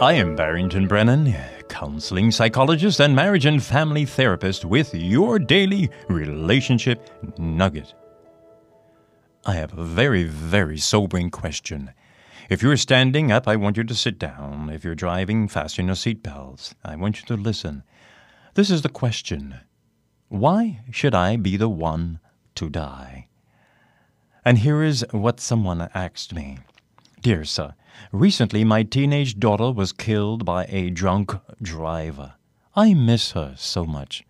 I am Barrington Brennan, counseling psychologist and marriage and family therapist with your daily relationship nugget. I have a very sobering question. If you're standing up, I want you to sit down. If you're driving, fasten your seatbelts. I want you to listen. This is the question. Why should I be the one to die? And here is what someone asked me. Dear sir, recently my teenage daughter was killed by a drunk driver. I miss her so much.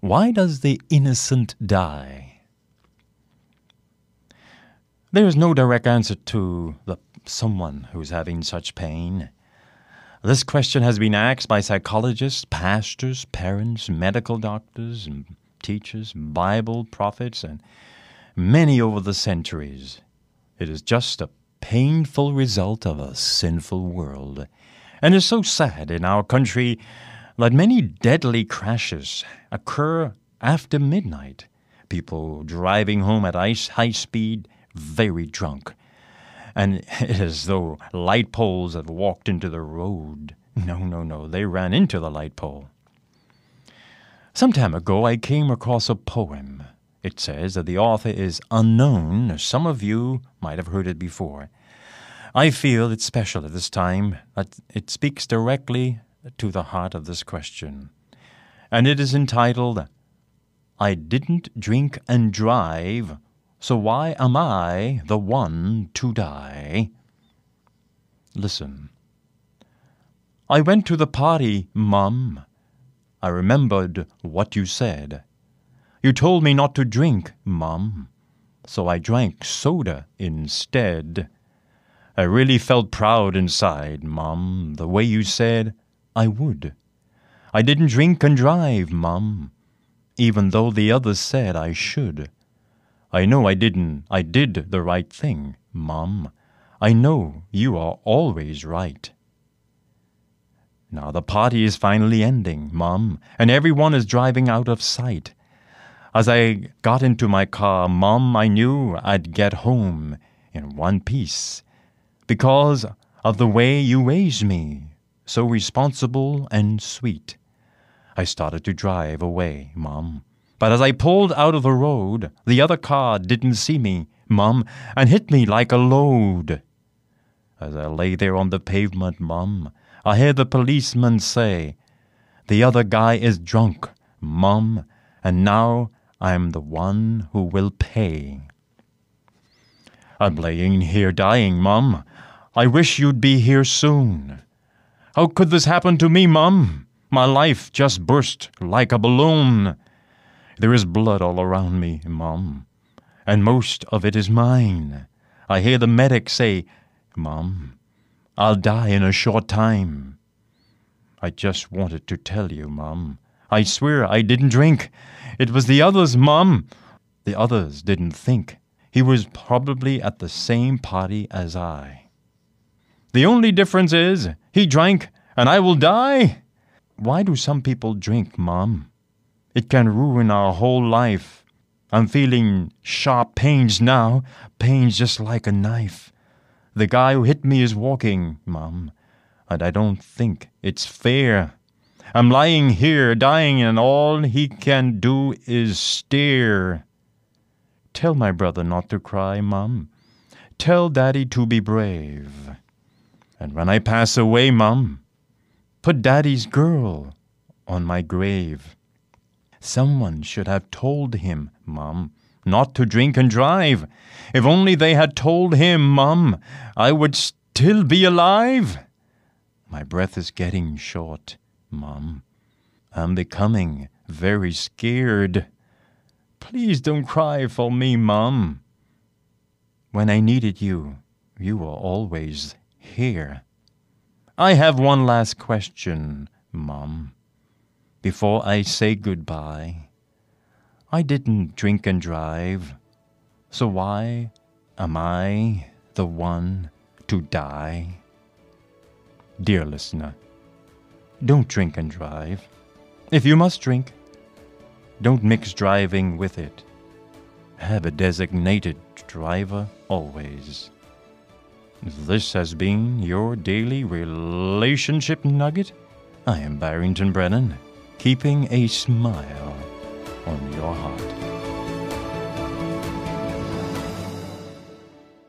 Why does the innocent die? There is no direct answer to someone who's having such pain. This question has been asked by psychologists, pastors, parents, medical doctors, teachers, Bible prophets, and many over the centuries. It is just a painful result of a sinful world, and is so sad in our country that many deadly crashes occur after midnight, people driving home at high speed, very drunk, and it is as though light poles have walked into the road. No, they ran into the light pole. Some time ago I came across a poem. It says that the author is unknown. Some of you might have heard it before. I feel it's special at this time, that it speaks directly to the heart of this question. And it is entitled, I Didn't Drink and Drive, So Why Am I the One to Die? Listen. I went to the party, Mum. I remembered what you said. You told me not to drink, Mum, so I drank soda instead. I really felt proud inside, Mum, the way you said I would. I didn't drink and drive, Mum, even though the others said I should. I know I didn't. I did the right thing, Mum. I know you are always right. Now the party is finally ending, Mum, and everyone is driving out of sight. As I got into my car, Mum, I knew I'd get home in one piece because of the way you raised me, so responsible and sweet. I started to drive away, Mum, but as I pulled out of the road, the other car didn't see me, Mum, and hit me like a load. As I lay there on the pavement, Mum, I heard the policeman say, "The other guy is drunk, Mum, and now I am the one who will pay. I'm laying here dying, Mum. I wish you'd be here soon. How could this happen to me, Mum? My life just burst like a balloon. There is blood all around me, Mum, and most of it is mine. I hear the medic say, Mum, I'll die in a short time. I just wanted to tell you, Mum, I swear I didn't drink. It was the others, Mum." The others didn't think. He was probably at the same party as I. The only difference is he drank and I will die. Why do some people drink, Mum? It can ruin our whole life. I'm feeling sharp pains now, pains just like a knife. The guy who hit me is walking, Mum, and I don't think it's fair. I'm lying here, dying, and all he can do is stare. Tell my brother not to cry, Mum. Tell Daddy to be brave. And when I pass away, Mum, put Daddy's girl on my grave. Someone should have told him, Mum, not to drink and drive. If only they had told him, Mum, I would still be alive. My breath is getting short, Mum. I'm becoming very scared. Please don't cry for me, Mum. When I needed you, you were always here. I have one last question, Mum, before I say goodbye. I didn't drink and drive, so why am I the one to die? Dear listener, don't drink and drive. If you must drink, don't mix driving with it. Have a designated driver always. This has been your Daily Relationship Nugget. I am Barrington Brennan, keeping a smile on your heart.